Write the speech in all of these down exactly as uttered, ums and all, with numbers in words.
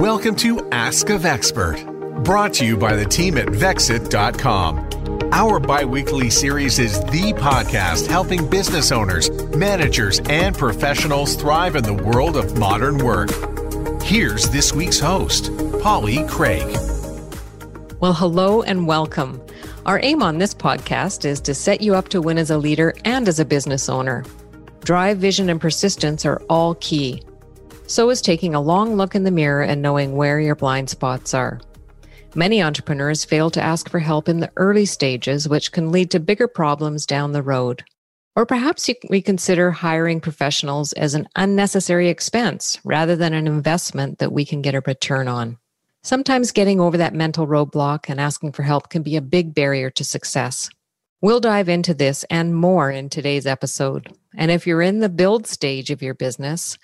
Welcome to Ask a Vexpert, brought to you by the team at vexit dot com. Our bi-weekly series is the podcast helping business owners, managers, and professionals thrive in the world of modern work. Here's this week's host, Polly Craig. Well, hello and welcome. Our aim on this podcast is to set you up to win as a leader and as a business owner. Drive, vision, and persistence are all key. So is taking a long look in the mirror and knowing where your blind spots are. Many entrepreneurs fail to ask for help in the early stages, which can lead to bigger problems down the road. Or perhaps you reconsider hiring professionals as an unnecessary expense rather than an investment that we can get a return on. Sometimes getting over that mental roadblock and asking for help can be a big barrier to success. We'll dive into this and more in today's episode. And if you're in the build stage of your business,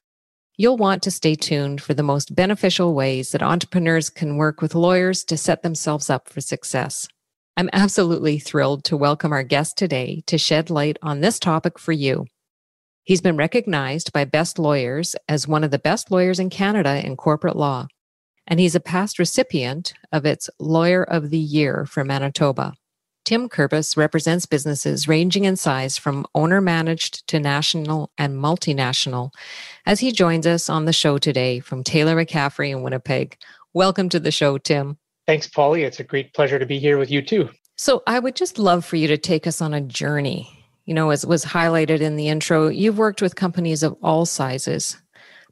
you'll want to stay tuned for the most beneficial ways that entrepreneurs can work with lawyers to set themselves up for success. I'm absolutely thrilled to welcome our guest today to shed light on this topic for you. He's been recognized by Best Lawyers as one of the best lawyers in Canada in corporate law, and he's a past recipient of its Lawyer of the Year for Manitoba. Tim Kerbis represents businesses ranging in size from owner-managed to national and multinational as he joins us on the show today from Taylor McCaffrey in Winnipeg. Welcome to the show, Tim. Thanks, Polly. It's a great pleasure to be here with you too. So I would just love for you to take us on a journey. You know, as was highlighted in the intro, you've worked with companies of all sizes,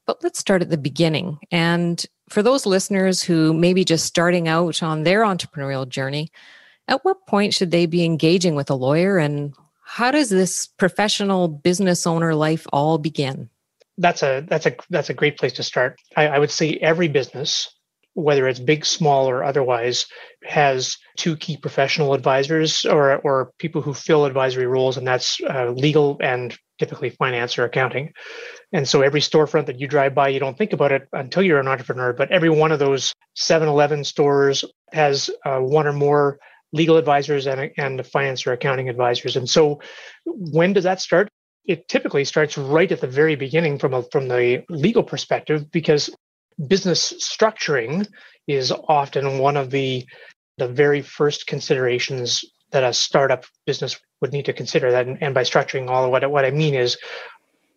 but let's start at the beginning. And for those listeners who may be just starting out on their entrepreneurial journey, at what point should they be engaging with a lawyer, and how does this professional business owner life all begin? That's a that's a that's a great place to start. I, I would say every business, whether it's big, small, or otherwise, has two key professional advisors or or people who fill advisory roles, and that's uh, legal and typically finance or accounting. And so every storefront that you drive by, you don't think about it until you're an entrepreneur, but every one of those seven eleven stores has uh, one or more legal advisors and, and finance or accounting advisors. And so when does that start? It typically starts right at the very beginning from a, from the legal perspective, because business structuring is often one of the, the very first considerations that a startup business would need to consider. That, and by structuring, all of what, what I mean is,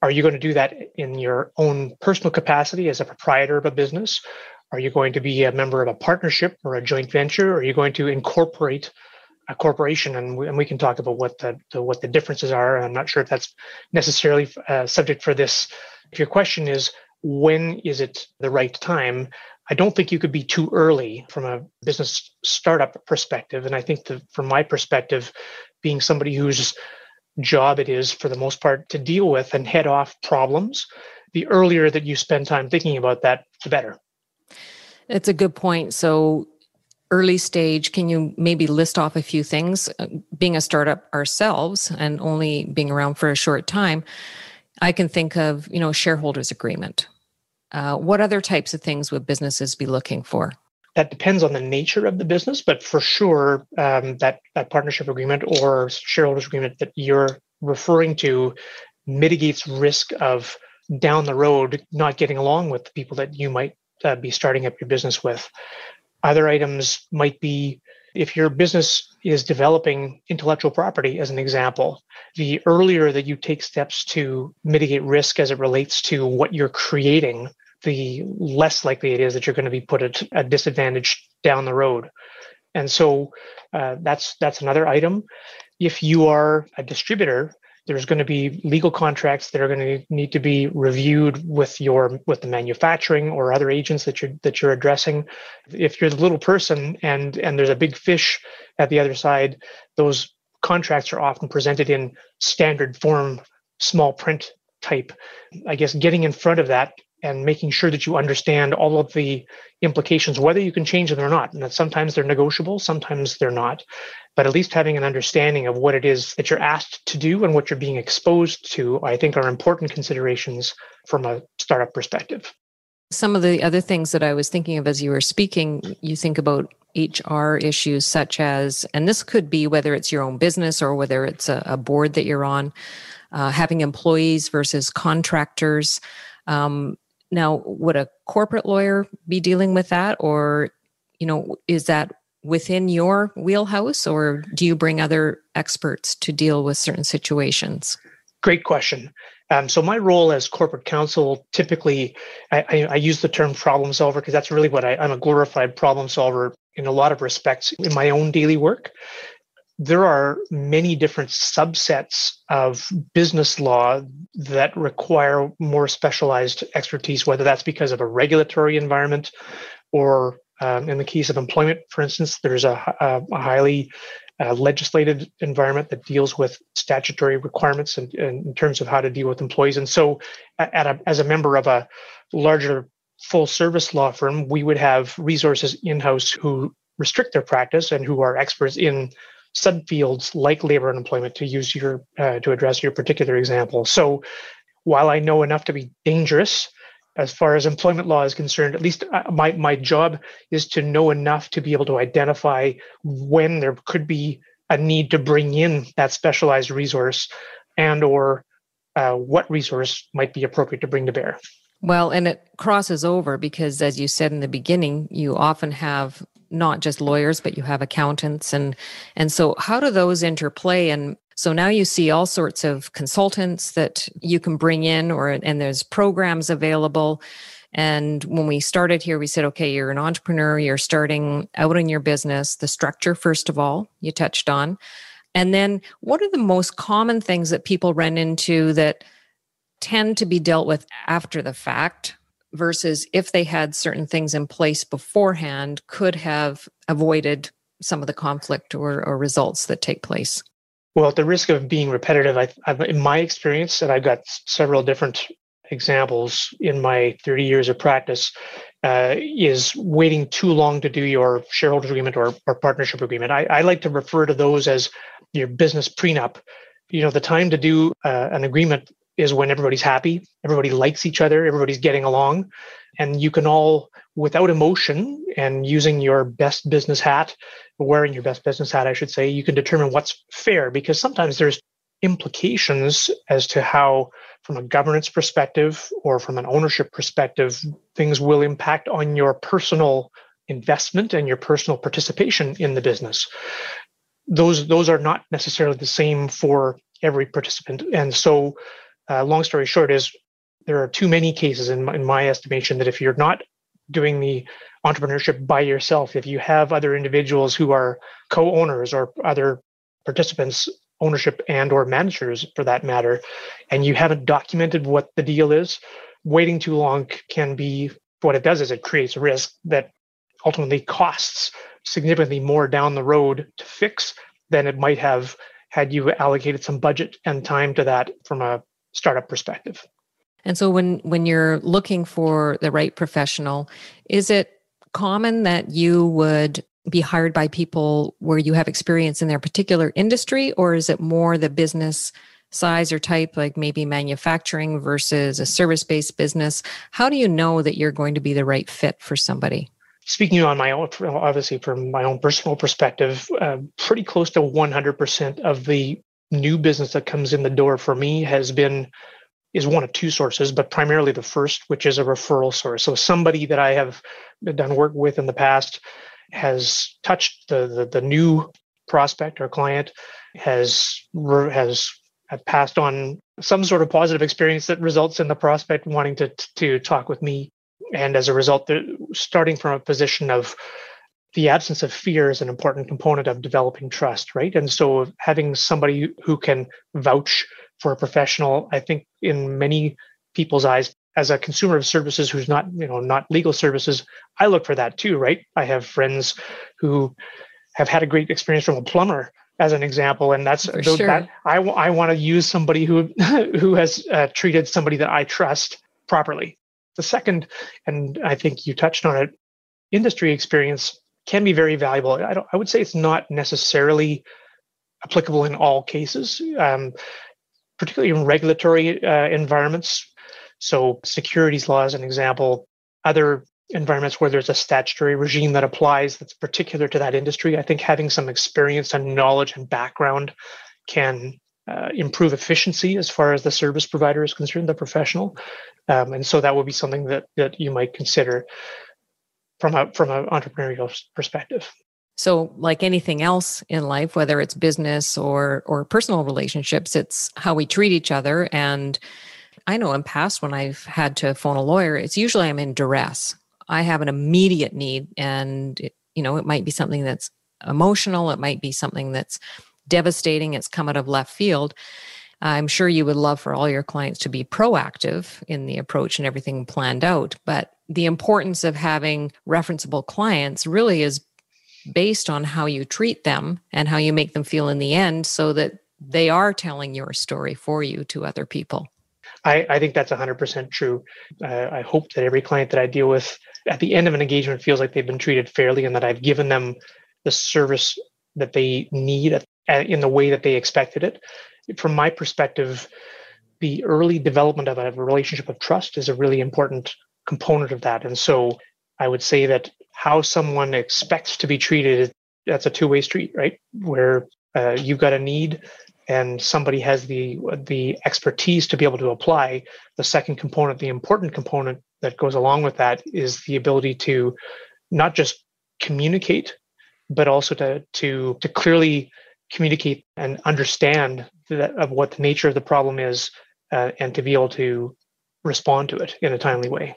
are you going to do that in your own personal capacity as a proprietor of a business? Are you going to be a member of a partnership or a joint venture? Or are you going to incorporate a corporation? And we, and we can talk about what the, the what the differences are. I'm not sure if that's necessarily a subject for this. If your question is, when is it the right time? I don't think you could be too early from a business startup perspective. And I think that from my perspective, being somebody whose job it is for the most part to deal with and head off problems, the earlier that you spend time thinking about that, the better. It's a good point. So early stage, can you maybe list off a few things? Being a startup ourselves and only being around for a short time, I can think of, you know, shareholders agreement. Uh, what other types of things would businesses be looking for? That depends on the nature of the business, but for sure, um, that, that partnership agreement or shareholders agreement that you're referring to mitigates risk of down the road not getting along with the people that you might Uh, be starting up your business with. Other items might be if your business is developing intellectual property, as an example. The earlier that you take steps to mitigate risk as it relates to what you're creating, the less likely it is that you're going to be put at a disadvantage down the road. And so uh, that's that's another item. If you are a distributor, there's going to be legal contracts that are going to need to be reviewed with your with the manufacturing or other agents that you're that you're addressing. If you're the little person and and there's a big fish at the other side, those contracts are often presented in standard form, small print type. I guess getting in front of that and making sure that you understand all of the implications, whether you can change them or not. And that sometimes they're negotiable, sometimes they're not. But at least having an understanding of what it is that you're asked to do and what you're being exposed to, I think, are important considerations from a startup perspective. Some of the other things that I was thinking of as you were speaking, you think about H R issues such as, and this could be whether it's your own business or whether it's a, a board that you're on, uh, having employees versus contractors. Um, Now, would a corporate lawyer be dealing with that? Or, you know, is that within your wheelhouse, or do you bring other experts to deal with certain situations? Great question. Um, so my role as corporate counsel, typically, I, I, I use the term problem solver because that's really what I, I'm a glorified problem solver in a lot of respects in my own daily work. There are many different subsets of business law that require more specialized expertise, whether that's because of a regulatory environment or um, in the case of employment, for instance, there's a, a, a highly uh, legislated environment that deals with statutory requirements and, and in terms of how to deal with employees. And so at a, as a member of a larger full service law firm, we would have resources in-house who restrict their practice and who are experts in subfields like labor and employment to use your uh, to address your particular example. So while I know enough to be dangerous as far as employment law is concerned, at least my my job is to know enough to be able to identify when there could be a need to bring in that specialized resource and or uh, what resource might be appropriate to bring to bear. Well, and it crosses over because, as you said in the beginning, you often have not just lawyers, but you have accountants. And and so how do those interplay? And so now you see all sorts of consultants that you can bring in, or and there's programs available. And when we started here, we said, okay, you're an entrepreneur, you're starting out in your business, the structure, first of all, you touched on. And then what are the most common things that people run into that tend to be dealt with after the fact? Versus if they had certain things in place beforehand, could have avoided some of the conflict or, or results that take place? Well, at the risk of being repetitive, I, I've, in my experience, and I've got several different examples in my thirty years of practice, uh, is waiting too long to do your shareholder agreement or, or partnership agreement. I, I like to refer to those as your business prenup. You know, the time to do uh, an agreement is when everybody's happy, everybody likes each other, everybody's getting along, and you can all, without emotion and using your best business hat, wearing your best business hat, I should say, you can determine what's fair, because sometimes there's implications as to how, from a governance perspective or from an ownership perspective, things will impact on your personal investment and your personal participation in the business. Those, those are not necessarily the same for every participant. And so, Uh, long story short is there are too many cases in my, in my estimation that if you're not doing the entrepreneurship by yourself, if you have other individuals who are co-owners or other participants, ownership and or managers for that matter, and you haven't documented what the deal is, waiting too long can be, what it does is it creates a risk that ultimately costs significantly more down the road to fix than it might have had you allocated some budget and time to that from a startup perspective. And so when, when you're looking for the right professional, is it common that you would be hired by people where you have experience in their particular industry, or is it more the business size or type, like maybe manufacturing versus a service-based business? How do you know that you're going to be the right fit for somebody? Speaking on my own, obviously from my own personal perspective, uh, pretty close to one hundred percent of the new business that comes in the door for me has been, is one of two sources, but primarily the first, which is a referral source. So somebody that I have done work with in the past has touched the the, the new prospect or client, has has passed on some sort of positive experience that results in the prospect wanting to to talk with me, and as a result, they're starting from a position of the absence of fear is an important component of developing trust, right? And so having somebody who can vouch for a professional, I think in many people's eyes, as a consumer of services who's not, you know, not legal services, I look for that too, right? I have friends who have had a great experience from a plumber, as an example, and that's for sure. that, I, I want to use somebody who, who has uh, treated somebody that I trust properly. The second, and I think you touched on it, industry experience can be very valuable. I, don't, I would say it's not necessarily applicable in all cases, um, particularly in regulatory uh, environments. So securities law is an example. Other environments where there's a statutory regime that applies that's particular to that industry, I think having some experience and knowledge and background can uh, improve efficiency as far as the service provider is concerned, the professional. Um, and so that would be something that that you might consider from a from an entrepreneurial perspective. So like anything else in life, whether it's business or or personal relationships, it's how we treat each other. And I know in past when I've had to phone a lawyer, it's usually I'm in duress. I have an immediate need, and it, you know, it might be something that's emotional. It might be something that's devastating. It's come out of left field. I'm sure you would love for all your clients to be proactive in the approach and everything planned out. But the importance of having referenceable clients really is based on how you treat them and how you make them feel in the end, so that they are telling your story for you to other people. I, I think that's one hundred percent true. Uh, I hope that every client that I deal with at the end of an engagement feels like they've been treated fairly and that I've given them the service that they need at, at, in the way that they expected it. From my perspective, the early development of a relationship of trust is a really important component of that. And so I would say that how someone expects to be treated, that's a two-way street, right? Where uh, you've got a need and somebody has the the expertise to be able to apply. The second component, the important component that goes along with that, is the ability to not just communicate, but also to to to clearly communicate and understand that, of what the nature of the problem is, uh, and to be able to respond to it in a timely way.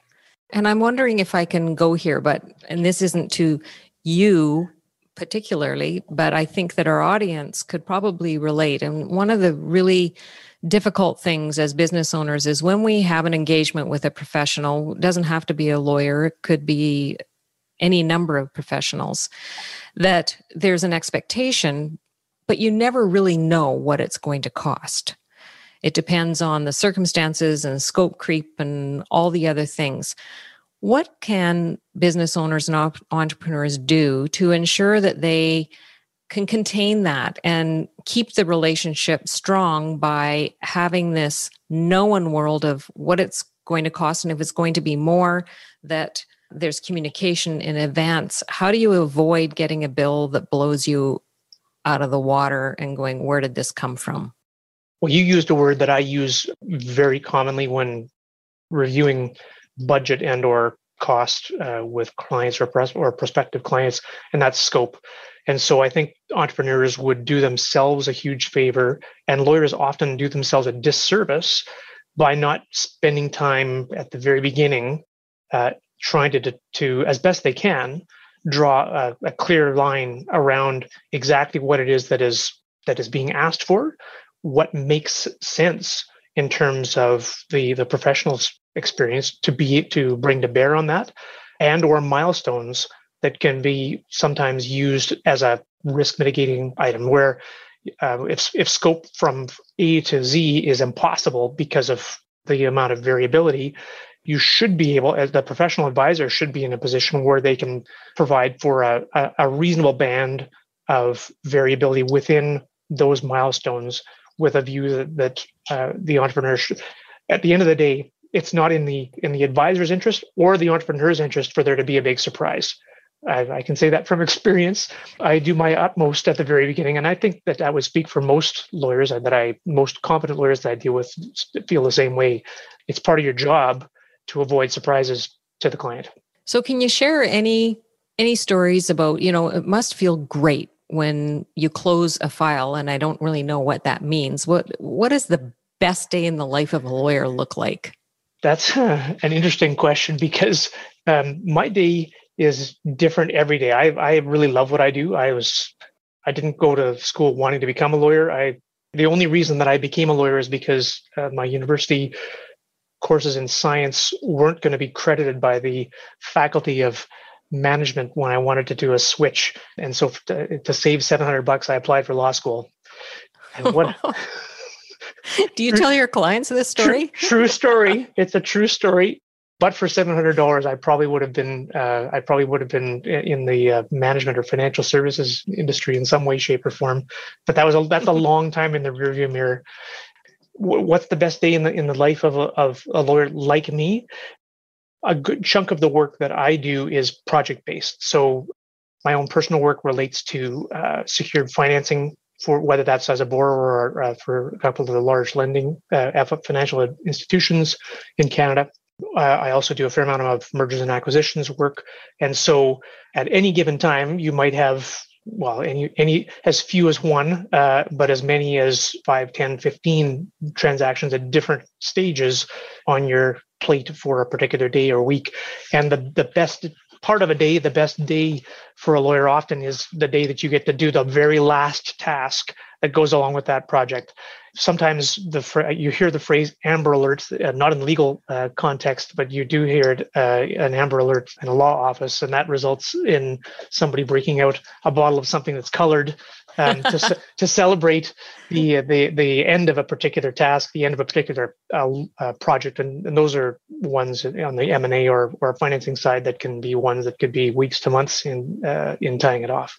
And I'm wondering if I can go here, but, and this isn't to you particularly, but I think that our audience could probably relate. And one of the really difficult things as business owners is when we have an engagement with a professional, it doesn't have to be a lawyer, it could be any number of professionals, that there's an expectation, but you never really know what it's going to cost. It depends on the circumstances and scope creep and all the other things. What can business owners and op- entrepreneurs do to ensure that they can contain that and keep the relationship strong by having this known world of what it's going to cost, and if it's going to be more, that there's communication in advance? How do you avoid getting a bill that blows you out of the water and going, where did this come from? Well, you used a word that I use very commonly when reviewing budget and or cost uh, with clients or, pres- or prospective clients, and that's scope. And so I think entrepreneurs would do themselves a huge favor, and lawyers often do themselves a disservice by not spending time at the very beginning uh, trying to, to, as best they can, draw a, a clear line around exactly what it is that is that is being asked for, what makes sense in terms of the, the professional's experience to be to bring to bear on that, and or milestones that can be sometimes used as a risk mitigating item, where uh, if if scope from A to Z is impossible because of the amount of variability, you should be able, as the professional advisor, should be in a position where they can provide for a, a, a reasonable band of variability within those milestones, with a view that, that uh, the entrepreneur should, at the end of the day, it's not in the in the advisor's interest or the entrepreneur's interest for there to be a big surprise. I, I can say that from experience. I do my utmost at the very beginning, and I think that I would speak for most lawyers that I, most competent lawyers that I deal with, feel the same way. It's part of your job to avoid surprises to the client. So, can you share any any stories about, you know, it must feel great when you close a file, and I don't really know what that means. What what does the best day in the life of a lawyer look like? That's uh, an interesting question, because um, my day is different every day. I I really love what I do. I was I didn't go to school wanting to become a lawyer. I the only reason that I became a lawyer is because uh, my university courses in science weren't going to be credited by the faculty of management when I wanted to do a switch. And so to, to save seven hundred bucks, I applied for law school. And what? Do you tell your clients this story? True, true story. It's a true story. But for seven hundred dollars, I probably would have been, uh, I probably would have been in the uh, management or financial services industry in some way, shape, or form. But that was a, that's a long time in the rearview mirror. W- what's the best day in the in the life of a, of a lawyer like me? A good chunk of the work that I do is project-based. So my own personal work relates to uh, secured financing for whether that's as a borrower or uh, for a couple of the large lending uh, financial institutions in Canada. Uh, I also do a fair amount of mergers and acquisitions work. And so at any given time, you might have, well, any any as few as one, uh, but as many as five, ten, fifteen transactions at different stages on your plate for a particular day or week. And the the best part of a day, the best day for a lawyer often is the day that you get to do the very last task that goes along with that project. Sometimes the fr- you hear the phrase Amber Alerts, uh, not in legal uh, context, but you do hear it, uh, an Amber Alert in a law office, and that results in somebody breaking out a bottle of something that's colored um, to ce- to celebrate the uh, the the end of a particular task, the end of a particular uh, uh, project, and, and those are ones on the M and A or or financing side that can be ones that could be weeks to months in uh, in tying it off.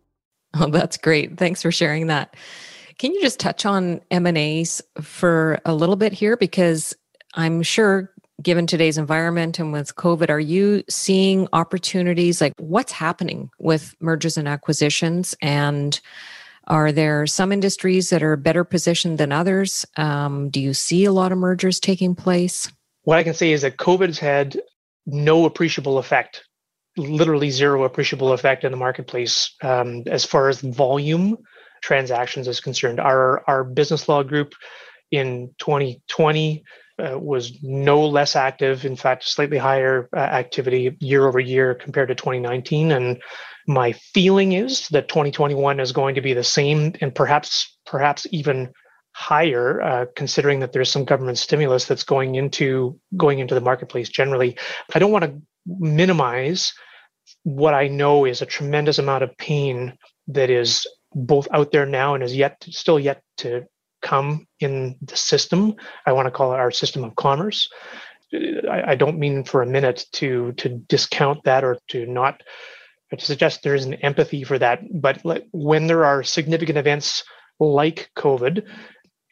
Oh, that's great. Thanks for sharing that. Can you just touch on M and A's for a little bit here? Because I'm sure, given today's environment and with COVID, are you seeing opportunities? Like, what's happening with mergers and acquisitions? And are there some industries that are better positioned than others? Um, do you see a lot of mergers taking place? What I can say is that COVID's had no appreciable effect, literally zero appreciable effect in the marketplace um, as far as volume transactions is concerned. Our our business law group in twenty twenty uh, was no less active, in fact, slightly higher uh, activity year over year compared to twenty nineteen. And my feeling is that twenty twenty-one is going to be the same and perhaps perhaps even higher, uh, considering that there's some government stimulus that's going into going into the marketplace generally. I don't want to minimize what I know is a tremendous amount of pain that is both out there now and is yet to, still yet to come in the system. I want to call it our system of commerce. I, I don't mean for a minute to to discount that or to not to suggest there isn't empathy for that. But like, when there are significant events like COVID,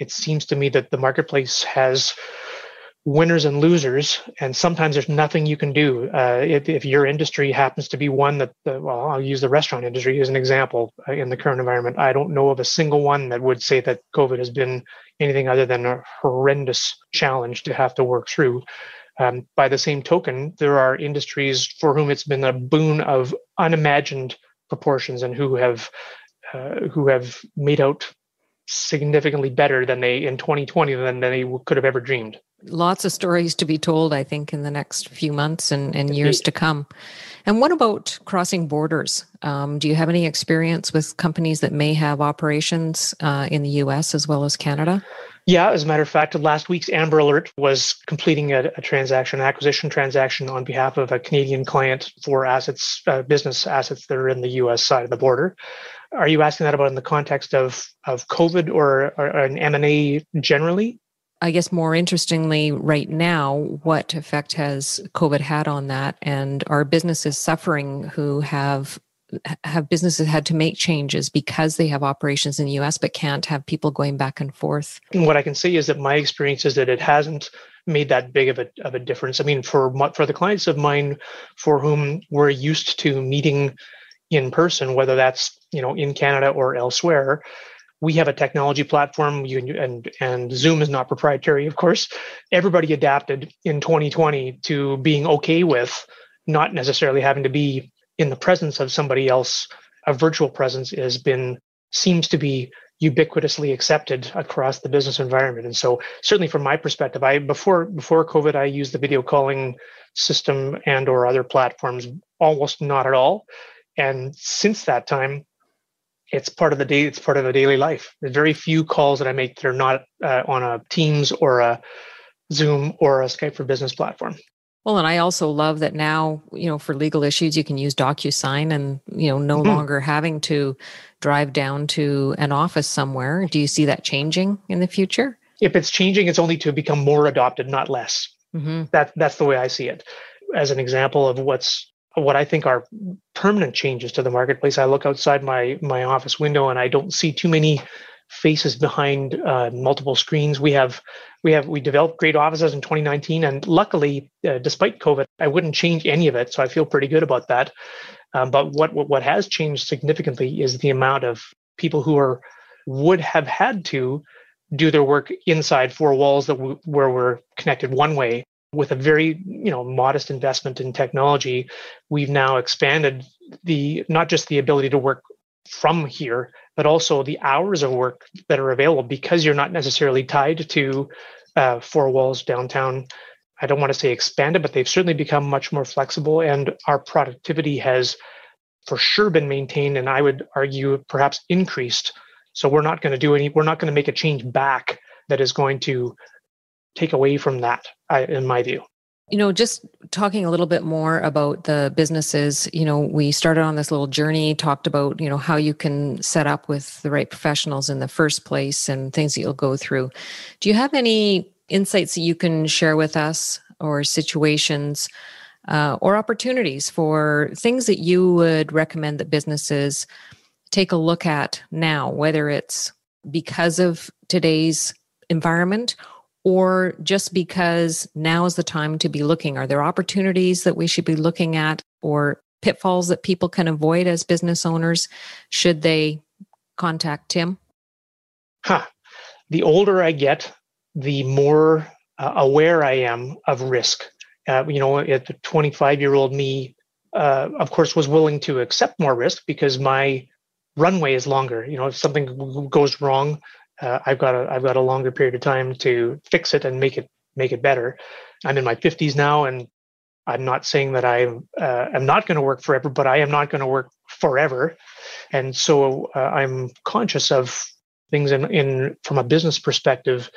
it seems to me that the marketplace has winners and losers, and sometimes there's nothing you can do. Uh, if, if your industry happens to be one that, uh, well, I'll use the restaurant industry as an example uh, in the current environment. I don't know of a single one that would say that COVID has been anything other than a horrendous challenge to have to work through. Um, by the same token, there are industries for whom it's been a boon of unimagined proportions and who have uh, who have made out significantly better than they in twenty twenty than they could have ever dreamed. Lots of stories to be told, I think, in the next few months and, and years to come. And what about crossing borders? Um, do you have any experience with companies that may have operations uh, in the U S as well as Canada? Yeah, as a matter of fact, last week's Amber Alert was completing a, a transaction, an acquisition transaction on behalf of a Canadian client for assets, uh, business assets that are in the U S side of the border. Are you asking that about in the context of of COVID or, or, or an M and A generally? I guess more interestingly, right now, what effect has COVID had on that? And are businesses suffering who have have businesses had to make changes because they have operations in the U S but can't have people going back and forth? What I can say is that my experience is that it hasn't made that big of a of a difference. I mean, for for the clients of mine for whom we're used to meeting in person, whether that's, you know, in Canada or elsewhere, we have a technology platform, you, and and Zoom is not proprietary, of course. Everybody adapted in twenty twenty to being okay with not necessarily having to be in the presence of somebody else. A virtual presence has been seems to be ubiquitously accepted across the business environment. And so certainly from my perspective, I before before COVID, I used the video calling system and or other platforms almost not at all. And since that time, It's part of the day. It's part of the daily life. There's very few calls that I make that are not uh, on a Teams or a Zoom or a Skype for Business platform. Well, and I also love that now, you know, for legal issues, you can use DocuSign and, you know, no mm-hmm. longer having to drive down to an office somewhere. Do you see that changing in the future? If it's changing, it's only to become more adopted, not less. Mm-hmm. That, that's the way I see it. As an example of what's what I think are permanent changes to the marketplace, I look outside my my office window and I don't see too many faces behind uh, multiple screens. We have we have we developed great offices in twenty nineteen, and luckily, uh, despite COVID, I wouldn't change any of it. So I feel pretty good about that. Um, but what, what what has changed significantly is the amount of people who are would have had to do their work inside four walls that w- where we're connected one way. With a very, you know, modest investment in technology, we've now expanded the not just the ability to work from here, but also the hours of work that are available because you're not necessarily tied to uh, four walls downtown. I don't want to say expanded, but they've certainly become much more flexible, and our productivity has for sure been maintained, and I would argue perhaps increased. So we're not going to do any, we're not going to make a change back that is going to take away from that, I, in my view. You know, just talking a little bit more about the businesses, you know, we started on this little journey, talked about, you know, how you can set up with the right professionals in the first place and things that you'll go through. Do you have any insights that you can share with us, or situations uh, or opportunities for things that you would recommend that businesses take a look at now, whether it's because of today's environment or just because now is the time to be looking? Are there opportunities that we should be looking at, or pitfalls that people can avoid as business owners should they contact Tim? Huh. The older I get, the more uh, aware I am of risk. Uh, you know, at the twenty-five-year-old me, uh, of course, was willing to accept more risk because my runway is longer. You know, if something goes wrong, Uh, I've got a I've got a longer period of time to fix it and make it make it better. I'm in my fifties now, and I'm not saying that I uh, am not going to work forever, but I am not going to work forever, and so uh, I'm conscious of things in, in from a business perspective.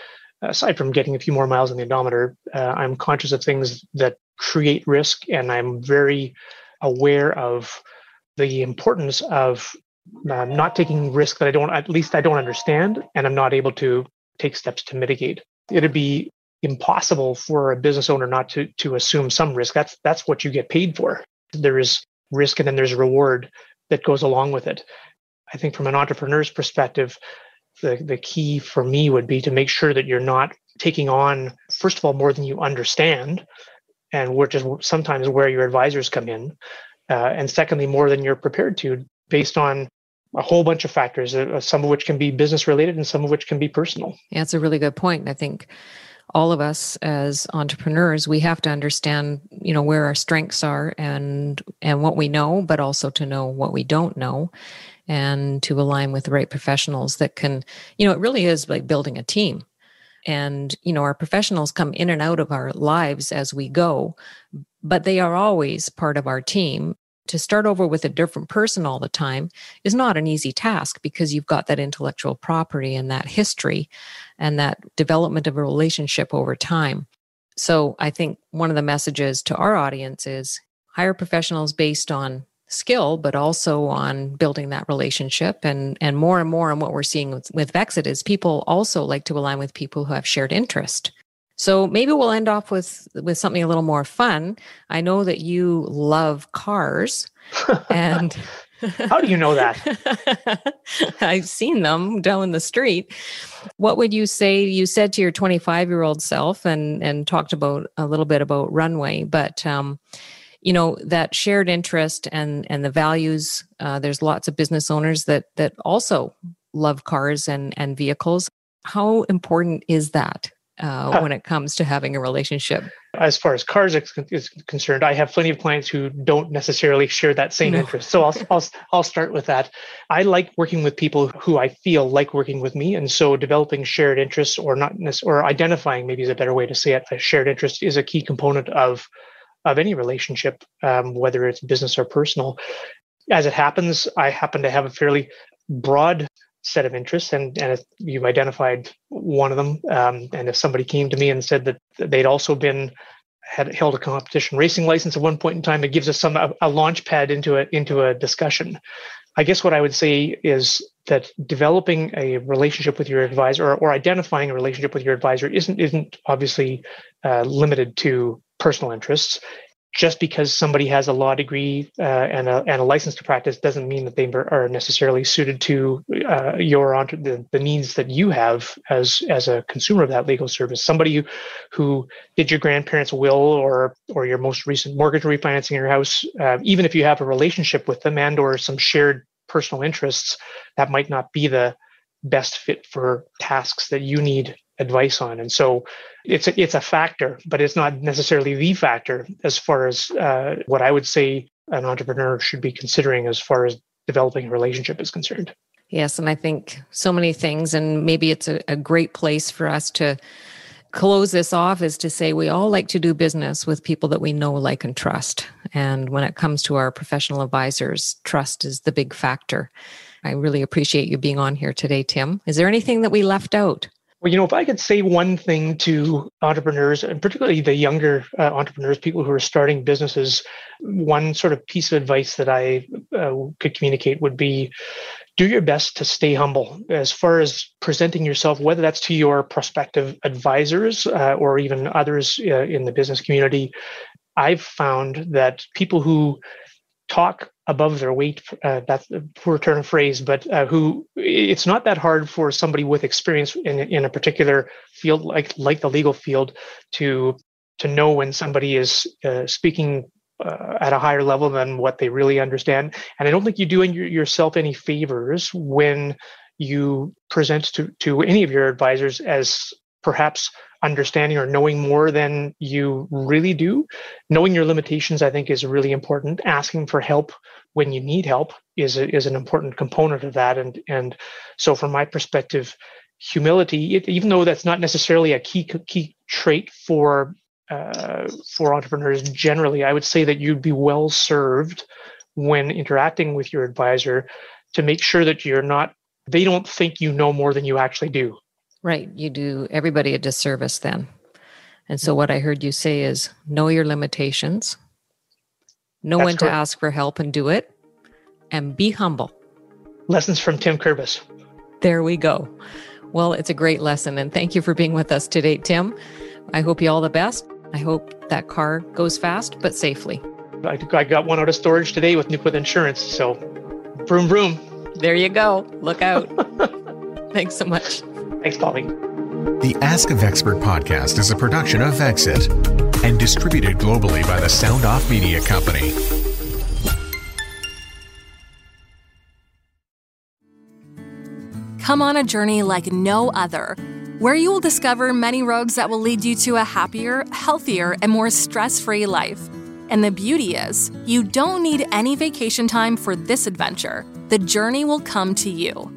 Aside from getting a few more miles on the odometer, uh, I'm conscious of things that create risk, and I'm very aware of the importance of I'm not taking risks that I don't, at least I don't understand, and I'm not able to take steps to mitigate. It'd be impossible for a business owner not to to assume some risk. That's that's what you get paid for. There is risk, and then there's reward that goes along with it. I think from an entrepreneur's perspective, the, the key for me would be to make sure that you're not taking on, first of all, more than you understand, and which is sometimes where your advisors come in, uh, and secondly, more than you're prepared to, based on a whole bunch of factors, some of which can be business related and some of which can be personal. Yeah, that's a really good point. I think all of us as entrepreneurs, we have to understand, you know, where our strengths are and and what we know, but also to know what we don't know and to align with the right professionals that can, you know, it really is like building a team. And, you know, our professionals come in and out of our lives as we go, but they are always part of our team. To start over with a different person all the time is not an easy task because you've got that intellectual property and that history and that development of a relationship over time. So I think one of the messages to our audience is hire professionals based on skill, but also on building that relationship. And, and more and more, and what we're seeing with, with Vexit is people also like to align with people who have shared interest. So maybe we'll end off with, with something a little more fun. I know that you love cars. And how do you know that? I've seen them down the street. What would you say you said to your twenty-five-year-old self, and, and talked about a little bit about runway, but um, you know, that shared interest and, and the values, uh, there's lots of business owners that, that also love cars and, and vehicles. How important is that? Uh, when it comes to having a relationship. As far as cars is concerned, I have plenty of clients who don't necessarily share that same no. interest. So I'll, I'll I'll start with that. I like working with people who I feel like working with me, and so developing shared interests, or not or identifying, maybe is a better way to say it. A shared interest is a key component of of any relationship, um, whether it's business or personal. As it happens, I happen to have a fairly broad set of interests, and, and if you've identified one of them. Um, and if somebody came to me and said that they'd also been had held a competition racing license at one point in time. It gives us some a, a launch pad into a, into a discussion. I guess what I would say is that developing a relationship with your advisor or, or identifying a relationship with your advisor isn't isn't obviously uh, limited to personal interests. Just because somebody has a law degree uh, and, a, and a license to practice doesn't mean that they are necessarily suited to uh, your the, the needs that you have as as a consumer of that legal service. Somebody who, who did your grandparents' will or or your most recent mortgage refinancing in your house, uh, even if you have a relationship with them and or some shared personal interests, that might not be the best fit for tasks that you need advice on. And so it's a, it's a factor, but it's not necessarily the factor as far as uh, what I would say an entrepreneur should be considering as far as developing a relationship is concerned. Yes. And I think so many things, and maybe it's a, a great place for us to close this off, is to say we all like to do business with people that we know, like, and trust. And when it comes to our professional advisors, trust is the big factor. I really appreciate you being on here today, Tim. Is there anything that we left out? Well, you know, if I could say one thing to entrepreneurs, and particularly the younger uh, entrepreneurs, people who are starting businesses, one sort of piece of advice that I uh, could communicate would be do your best to stay humble as far as presenting yourself, whether that's to your prospective advisors uh, or even others uh, in the business community. I've found that people who talk above their weight, uh, that's a poor turn of phrase, but uh, who it's not that hard for somebody with experience in, in a particular field, like like the legal field, to to know when somebody is uh, speaking uh, at a higher level than what they really understand. And I don't think you're doing yourself any favors when you present to, to any of your advisors as perhaps understanding or knowing more than you really do. Knowing your limitations, I think, is really important. Asking for help when you need help is a, is an important component of that. And, and so from my perspective, humility, it, even though that's not necessarily a key key trait for uh, for entrepreneurs generally, I would say that you'd be well served when interacting with your advisor to make sure that you're not, they don't think you know more than you actually do. Right. You do everybody a disservice then. And so what I heard you say is know your limitations, know That's when correct. To ask for help and do it, and be humble. Lessons from Tim Kerbis. There we go. Well, it's a great lesson. And thank you for being with us today, Tim. I hope you all the best. I hope that car goes fast, but safely. I got one out of storage today with Newport Insurance. So vroom, vroom. There you go. Look out. Thanks so much. Thanks, Polly. The Ask a Vexpert podcast is a production of Vexit and distributed globally by the Sound Off Media Company. Come on a journey like no other, where you will discover many roads that will lead you to a happier, healthier, and more stress-free life. And the beauty is, you don't need any vacation time for this adventure. The journey will come to you.